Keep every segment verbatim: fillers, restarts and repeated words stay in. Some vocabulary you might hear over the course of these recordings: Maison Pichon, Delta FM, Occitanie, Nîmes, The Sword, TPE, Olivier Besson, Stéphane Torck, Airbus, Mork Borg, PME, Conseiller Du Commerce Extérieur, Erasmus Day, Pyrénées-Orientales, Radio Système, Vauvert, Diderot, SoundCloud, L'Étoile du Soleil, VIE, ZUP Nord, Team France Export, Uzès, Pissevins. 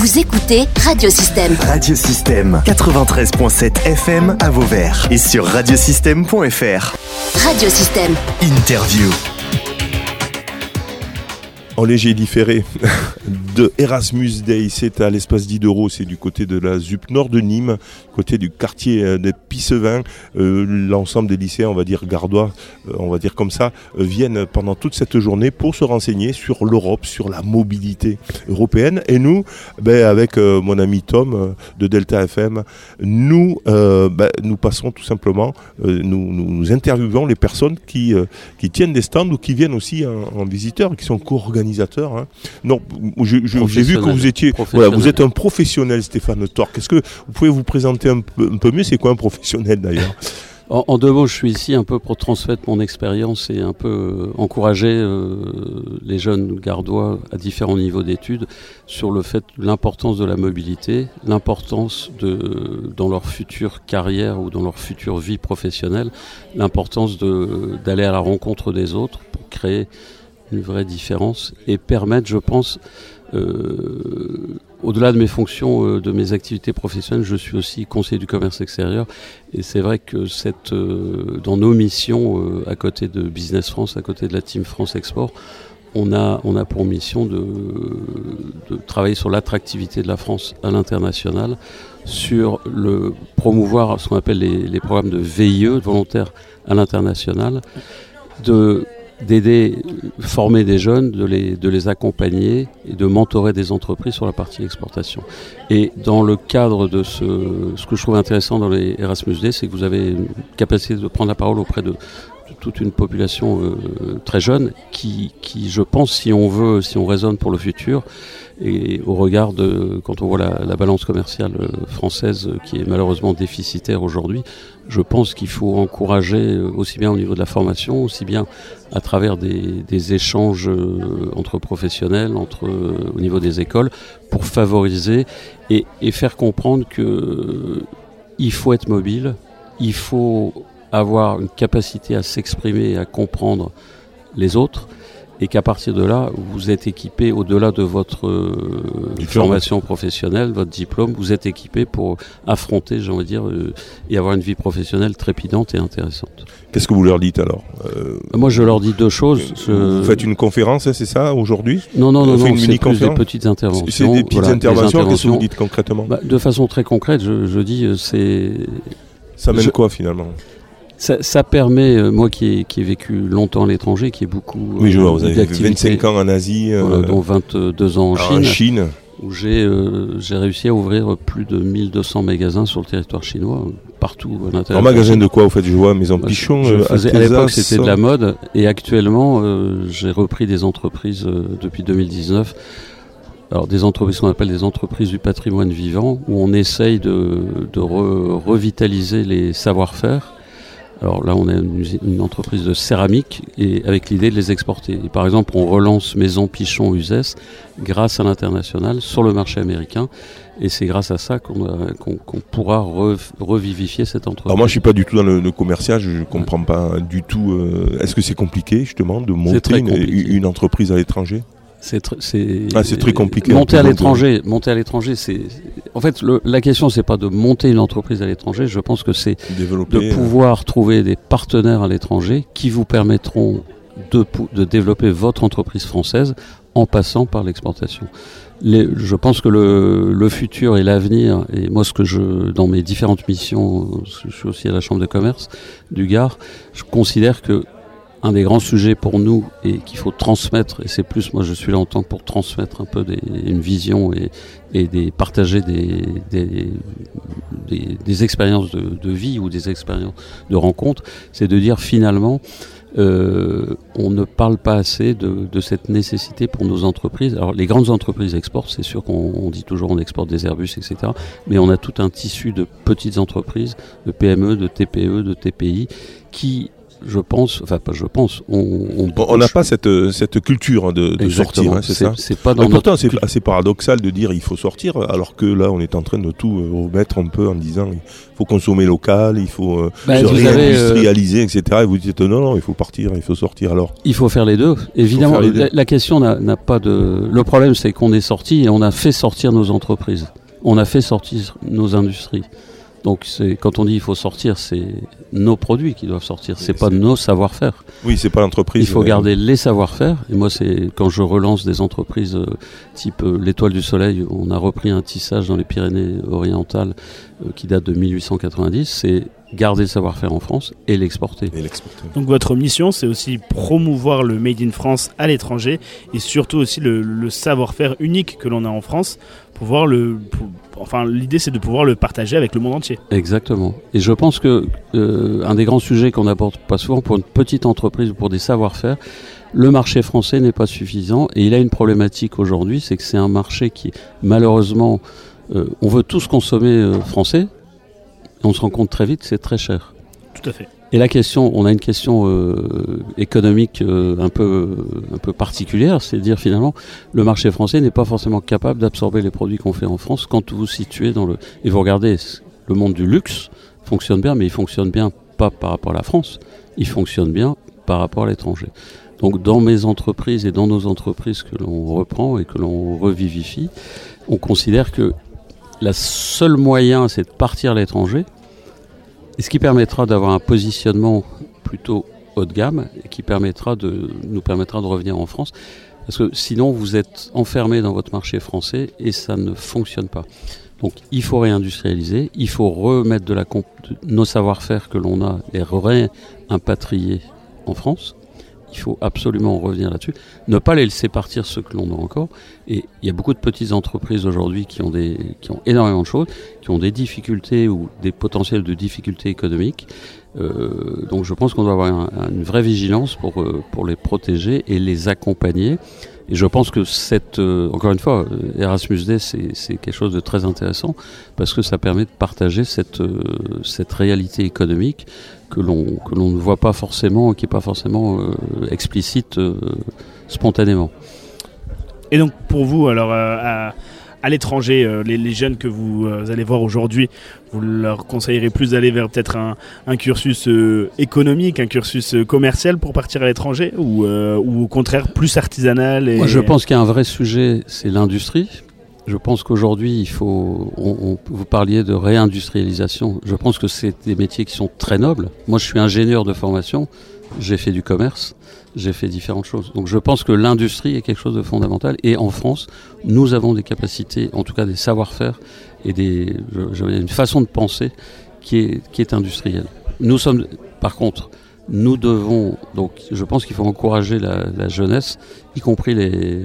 Vous écoutez Radio Système. Radio Système, quatre-vingt-treize virgule sept F M à Vauvert et sur radio système point f r. Radio Système. Interview. En léger différé de Erasmus Day, c'est à l'espace Diderot, c'est du côté de la ZUP Nord de Nîmes, côté du quartier des Pissevins. Euh, l'ensemble des lycéens, on va dire gardois, euh, on va dire comme ça, euh, viennent pendant toute cette journée pour se renseigner sur l'Europe, sur la mobilité européenne. Et nous, ben, avec euh, mon ami Tom euh, de Delta F M, nous, euh, ben, nous passons tout simplement, euh, nous, nous interviewons les personnes qui, euh, qui tiennent des stands ou qui viennent aussi en, en visiteurs, qui sont co-organisateurs. Hein. Non, je, je, j'ai vu que vous étiez, voilà, vous êtes un professionnel, Stéphane Torck. Est-ce que vous pouvez vous présenter un peu, un peu mieux? C'est quoi un professionnel d'ailleurs? En, en deux mots, je suis ici un peu pour transmettre mon expérience et un peu euh, encourager euh, les jeunes gardois à différents niveaux d'études sur le fait de l'importance de la mobilité, l'importance de, dans leur future carrière ou dans leur future vie professionnelle, l'importance de, d'aller à la rencontre des autres pour créer une vraie différence et permettre, je pense, euh, au-delà de mes fonctions, euh, de mes activités professionnelles, je suis aussi conseiller du commerce extérieur. Et c'est vrai que cette, euh, dans nos missions, euh, à côté de Business France, à côté de la Team France Export, on a, on a pour mission de, de travailler sur l'attractivité de la France à l'international, sur le promouvoir ce qu'on appelle les, les programmes de V I E, de volontaires à l'international, de d'aider, former des jeunes, de les, de les accompagner et de mentorer des entreprises sur la partie exportation. Et dans le cadre de ce, ce que je trouve intéressant dans les Erasmus Day, c'est que vous avez une capacité de prendre la parole auprès de, de toute une population euh, très jeune qui, qui, je pense, si on veut, si on raisonne pour le futur, et au regard de, quand on voit la, la balance commerciale française qui est malheureusement déficitaire aujourd'hui, je pense qu'il faut encourager aussi bien au niveau de la formation, aussi bien à travers des, des échanges entre professionnels, entre, au niveau des écoles, pour favoriser et, et faire comprendre que il faut être mobile, il faut avoir une capacité à s'exprimer et à comprendre les autres, et qu'à partir de là, vous êtes équipé, au-delà de votre euh, formation professionnelle, votre diplôme, vous êtes équipé pour affronter, j'ai envie de dire, euh, et avoir une vie professionnelle trépidante et intéressante. Qu'est-ce que vous leur dites alors euh... Moi, je leur dis deux choses. Euh... Vous faites une conférence, c'est ça, aujourd'hui? Non, non, non, non, c'est plus des petites interventions. C'est des petites voilà, interventions. interventions, qu'est-ce que vous dites concrètement? Bah, de façon très concrète, je, je dis, c'est... Ça mène je... quoi, finalement? Ça, ça permet, euh, moi qui ai, qui ai vécu longtemps à l'étranger, qui ai beaucoup euh, oui, je vois, vous avez vingt-cinq ans en Asie, euh, euh, dont vingt-deux ans en Chine, en Chine, où j'ai, euh, j'ai réussi à ouvrir plus de mille deux cents magasins sur le territoire chinois, partout à l'intérieur. En magasin de quoi, vous faites? Je vois Maison Pichon, je, je faisais, à l'époque c'était de la mode, et actuellement euh, j'ai repris des entreprises euh, depuis deux mille dix-neuf. Alors des entreprises qu'on appelle des entreprises du patrimoine vivant, où on essaye de, de re, revitaliser les savoir-faire. Alors là, on a une, une entreprise de céramique et avec l'idée de les exporter. Et par exemple, on relance Maison Pichon Uzès grâce à l'international sur le marché américain. Et c'est grâce à ça qu'on, a, qu'on, qu'on pourra re, revivifier cette entreprise. Alors moi, je suis pas du tout dans le, le commercial, je ne comprends pas du tout. Euh, est-ce que c'est compliqué justement de monter une, une entreprise à l'étranger? C'est, tr- c'est, ah, c'est très compliqué. Monter à l'étranger, monter à l'étranger, c'est. En fait, le, la question, c'est pas de monter une entreprise à l'étranger. Je pense que c'est développer, de pouvoir euh... trouver des partenaires à l'étranger qui vous permettront de, de développer votre entreprise française en passant par l'exportation. Les, je pense que le, le futur et l'avenir, et moi ce que je, dans mes différentes missions, je suis aussi à la Chambre de commerce du Gard, je considère que un des grands sujets pour nous et qu'il faut transmettre, et c'est plus, moi je suis là en tant que pour transmettre un peu des, une vision et, et des, partager des, des, des, des expériences de, de vie ou des expériences de rencontre, c'est de dire finalement, euh, on ne parle pas assez de, de cette nécessité pour nos entreprises. Alors les grandes entreprises exportent, c'est sûr qu'on on dit toujours on exporte des Airbus, et cetera. Mais on a tout un tissu de petites entreprises, de P M E, de T P E, de T P I, qui je pense, enfin pas je pense, on on n'a pas cette cette culture de, de sortir, hein, c'est, c'est ça. C'est pas dans. Et pourtant, notre... c'est assez paradoxal de dire il faut sortir, alors que là, on est en train de tout remettre un peu en disant il faut consommer local, il faut ben, se réindustrialiser, euh... et cetera. Et vous dites non, non, il faut partir, il faut sortir. Alors il faut faire les deux. Évidemment, les deux. La, la question n'a, n'a pas de. Le problème, c'est qu'on est sorti et on a fait sortir nos entreprises, on a fait sortir nos industries. Donc c'est, quand on dit il faut sortir, c'est nos produits qui doivent sortir, c'est mais pas c'est... nos savoir-faire. Oui, c'est pas l'entreprise. Il faut mais... garder les savoir-faire. Et moi, c'est quand je relance des entreprises euh, type euh, L'Étoile du Soleil, on a repris un tissage dans les Pyrénées-Orientales euh, qui date de mille huit cent quatre-vingt-dix. C'est garder le savoir-faire en France et l'exporter. et l'exporter. Donc votre mission, c'est aussi promouvoir le Made in France à l'étranger et surtout aussi le, le savoir-faire unique que l'on a en France. Pouvoir le, pour, enfin, l'idée, c'est de pouvoir le partager avec le monde entier. Exactement. Et je pense que euh, un des grands sujets qu'on n'aborde pas souvent pour une petite entreprise ou pour des savoir-faire, le marché français n'est pas suffisant et il a une problématique aujourd'hui, c'est que c'est un marché qui, malheureusement, euh, on veut tous consommer euh, français. On se rend compte très vite, c'est très cher. Tout à fait. Et la question, on a une question euh, économique euh, un peu un peu particulière, c'est de dire finalement le marché français n'est pas forcément capable d'absorber les produits qu'on fait en France. Quand vous vous situez dans le et vous regardez le monde du luxe fonctionne bien, mais il fonctionne bien pas par rapport à la France, il fonctionne bien par rapport à l'étranger. Donc dans mes entreprises et dans nos entreprises que l'on reprend et que l'on revivifie, on considère que le seul moyen, c'est de partir à l'étranger, et ce qui permettra d'avoir un positionnement plutôt haut de gamme, et qui permettra de, nous permettra de revenir en France, parce que sinon vous êtes enfermé dans votre marché français et ça ne fonctionne pas. Donc il faut réindustrialiser, il faut remettre de la comp- de nos savoir-faire que l'on a et réimpatrier en France. Il faut absolument revenir là-dessus, ne pas les laisser partir ceux que l'on a encore. Et il y a beaucoup de petites entreprises aujourd'hui qui ont, des, qui ont énormément de choses, qui ont des difficultés ou des potentiels de difficultés économiques. Euh, donc je pense qu'on doit avoir un, une vraie vigilance pour, euh, pour les protéger et les accompagner. Et je pense que cette, euh, encore une fois, Erasmus Day, c'est, c'est quelque chose de très intéressant parce que ça permet de partager cette, euh, cette réalité économique que l'on, que l'on ne voit pas forcément, qui n'est pas forcément euh, explicite euh, spontanément. Et donc pour vous, alors euh, à, à l'étranger, euh, les, les jeunes que vous euh, allez voir aujourd'hui, vous leur conseillerez plus d'aller vers peut-être un, un cursus euh, économique, un cursus euh, commercial pour partir à l'étranger ou, euh, ou au contraire plus artisanal et... Moi, je pense qu'il y a un vrai sujet, c'est l'industrie. Je pense qu'aujourd'hui, il faut. On, on, vous parliez de réindustrialisation. Je pense que c'est des métiers qui sont très nobles. Moi, je suis ingénieur de formation. J'ai fait du commerce. J'ai fait différentes choses. Donc, je pense que l'industrie est quelque chose de fondamental. Et en France, nous avons des capacités, en tout cas des savoir-faire et des, je, une façon de penser qui est qui est industrielle. Nous sommes, par contre. Nous devons, donc je pense qu'il faut encourager la, la jeunesse, y compris les,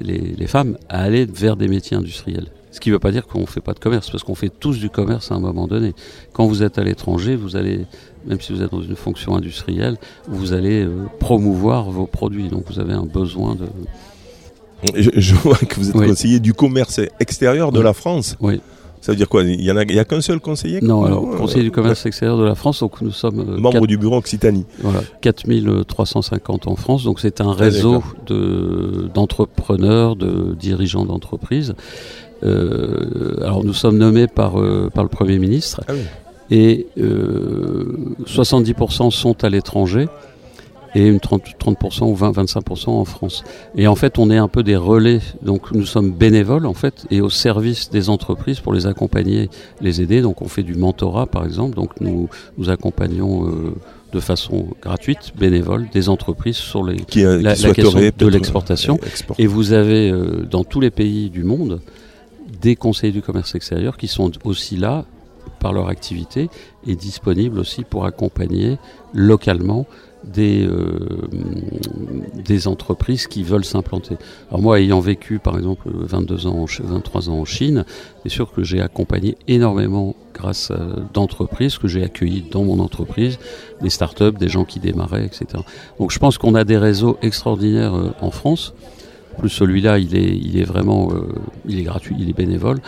les, les femmes, à aller vers des métiers industriels. Ce qui ne veut pas dire qu'on ne fait pas de commerce, parce qu'on fait tous du commerce à un moment donné. Quand vous êtes à l'étranger, vous allez, même si vous êtes dans une fonction industrielle, vous allez euh, promouvoir vos produits. Donc vous avez un besoin de... Je, je vois que vous êtes oui. conseiller du commerce extérieur de oui. la France. Oui. Ça veut dire quoi ? Il n'y a, a qu'un seul conseiller ? Non, alors, euh, conseiller euh, du commerce ouais. extérieur de la France, donc nous sommes... Euh, membre quatre, du bureau Occitanie. Voilà, quatre mille trois cent cinquante en France, donc c'est un ah, réseau de, d'entrepreneurs, de dirigeants d'entreprises. Euh, alors nous sommes nommés par, euh, par le Premier ministre, ah, oui. et euh, soixante-dix pour cent sont à l'étranger, et une trente pour cent ou vingt à vingt-cinq pour cent en France. Et en fait, on est un peu des relais. Donc, nous sommes bénévoles, en fait, et au service des entreprises pour les accompagner, les aider. Donc, on fait du mentorat, par exemple. Donc, nous, nous accompagnons euh, de façon gratuite, bénévole, des entreprises sur les, qui, euh, la, qui la question de l'exportation. Euh, et vous avez, euh, dans tous les pays du monde, des conseillers du commerce extérieur qui sont aussi là par leur activité et disponibles aussi pour accompagner localement Des, euh, des entreprises qui veulent s'implanter. Alors moi, ayant vécu par exemple vingt-deux ans, vingt-trois ans en Chine, c'est sûr que j'ai accompagné énormément grâce à, d'entreprises que j'ai accueillies dans mon entreprise, des startups, des gens qui démarraient, et cetera. Donc je pense qu'on a des réseaux extraordinaires euh, en France. En plus, celui-là, il est, il est vraiment, euh, il est gratuit, il est bénévole.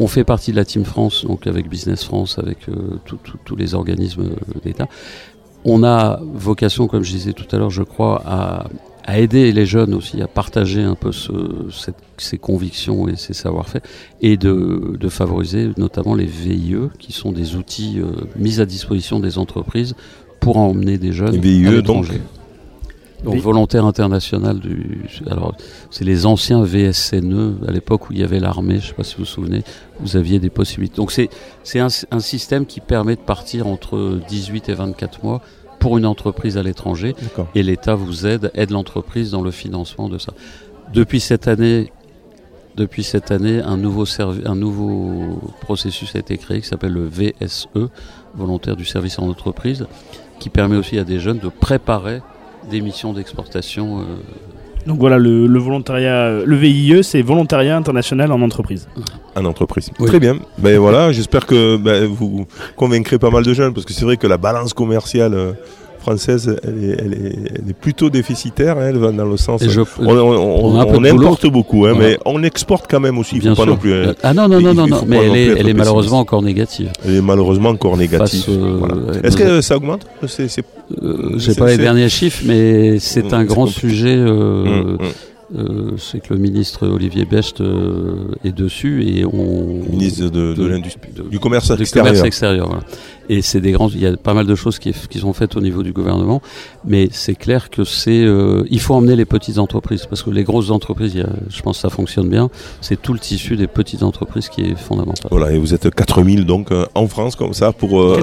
On fait partie de la Team France, donc avec Business France, avec euh, tous les organismes d'État. On a vocation, comme je disais tout à l'heure, je crois, à, à aider les jeunes aussi, à partager un peu ce, cette, ces convictions et ces savoir-faire, et de, de favoriser notamment les V I E, qui sont des outils euh, mis à disposition des entreprises pour emmener des jeunes V I E, à l'étranger. Donc, donc volontaire international, du, alors c'est les anciens V S N E, à l'époque où il y avait l'armée, je ne sais pas si vous vous souvenez, vous aviez des possibilités. Donc c'est, c'est un, un système qui permet de partir entre dix-huit et vingt-quatre mois pour une entreprise à l'étranger. D'accord. Et l'État vous aide, aide l'entreprise dans le financement de ça. Depuis cette année, depuis cette année un, nouveau servi, un nouveau processus a été créé qui s'appelle le V S E, volontaire du service en entreprise, qui permet aussi à des jeunes de préparer des missions d'exportation. Euh... Donc voilà, le, le volontariat, le V I E, c'est volontariat international en entreprise. En entreprise. Oui. Très bien. Ben voilà, j'espère que ben, vous convaincrez pas mal de jeunes, parce que c'est vrai que la balance commerciale française, elle est, elle est, elle est plutôt déficitaire. Hein, elle va dans le sens. Je, on on, on, on importe beaucoup, hein, voilà. Mais on exporte quand même aussi. Il faut bien pas sûr. Non plus. Hein. Ah non non non non. non. Mais elle, elle, est, elle est malheureusement encore négative. Elle est malheureusement encore négative. Face, euh, voilà. Est-ce que euh, ça augmente? C'est, c'est... Euh, j'ai c'est, pas les c'est... derniers chiffres, mais c'est mmh, un c'est grand compliqué. Sujet. Euh, mmh, mmh. Euh, c'est que le ministre Olivier Besson euh, est dessus et on le ministre de, de, de l'industrie, de, du commerce extérieur. Commerce extérieur voilà. Et c'est des grands. Il y a pas mal de choses qui, qui sont faites au niveau du gouvernement, mais c'est clair que c'est. Euh, il faut emmener les petites entreprises parce que les grosses entreprises, y a, je pense, que ça fonctionne bien. C'est tout le tissu des petites entreprises qui est fondamental. Voilà. Et vous êtes quatre mille donc euh, en France comme ça pour euh,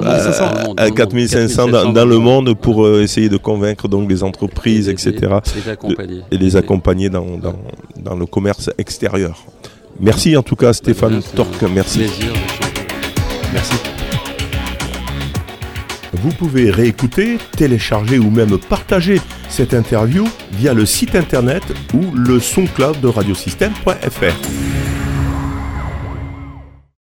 quatre mille cinq cents dans, dans le monde pour euh, essayer de convaincre donc les entreprises, et les, et cetera. Et les accompagner. Et les accompagner. Dans, dans, dans le commerce extérieur. Merci en tout cas Stéphane Torck, merci. Plaisir, merci. Vous pouvez réécouter, télécharger ou même partager cette interview via le site internet ou le SoundCloud de radio système point f r.